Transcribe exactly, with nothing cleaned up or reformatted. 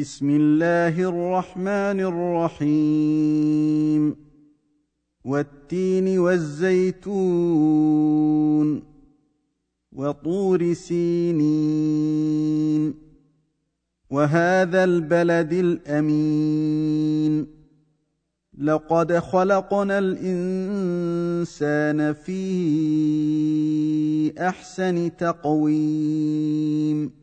بسم الله الرحمن الرحيم والتين والزيتون وطور سينين وهذا البلد الأمين لقد خلقنا الإنسان في أحسن تقويم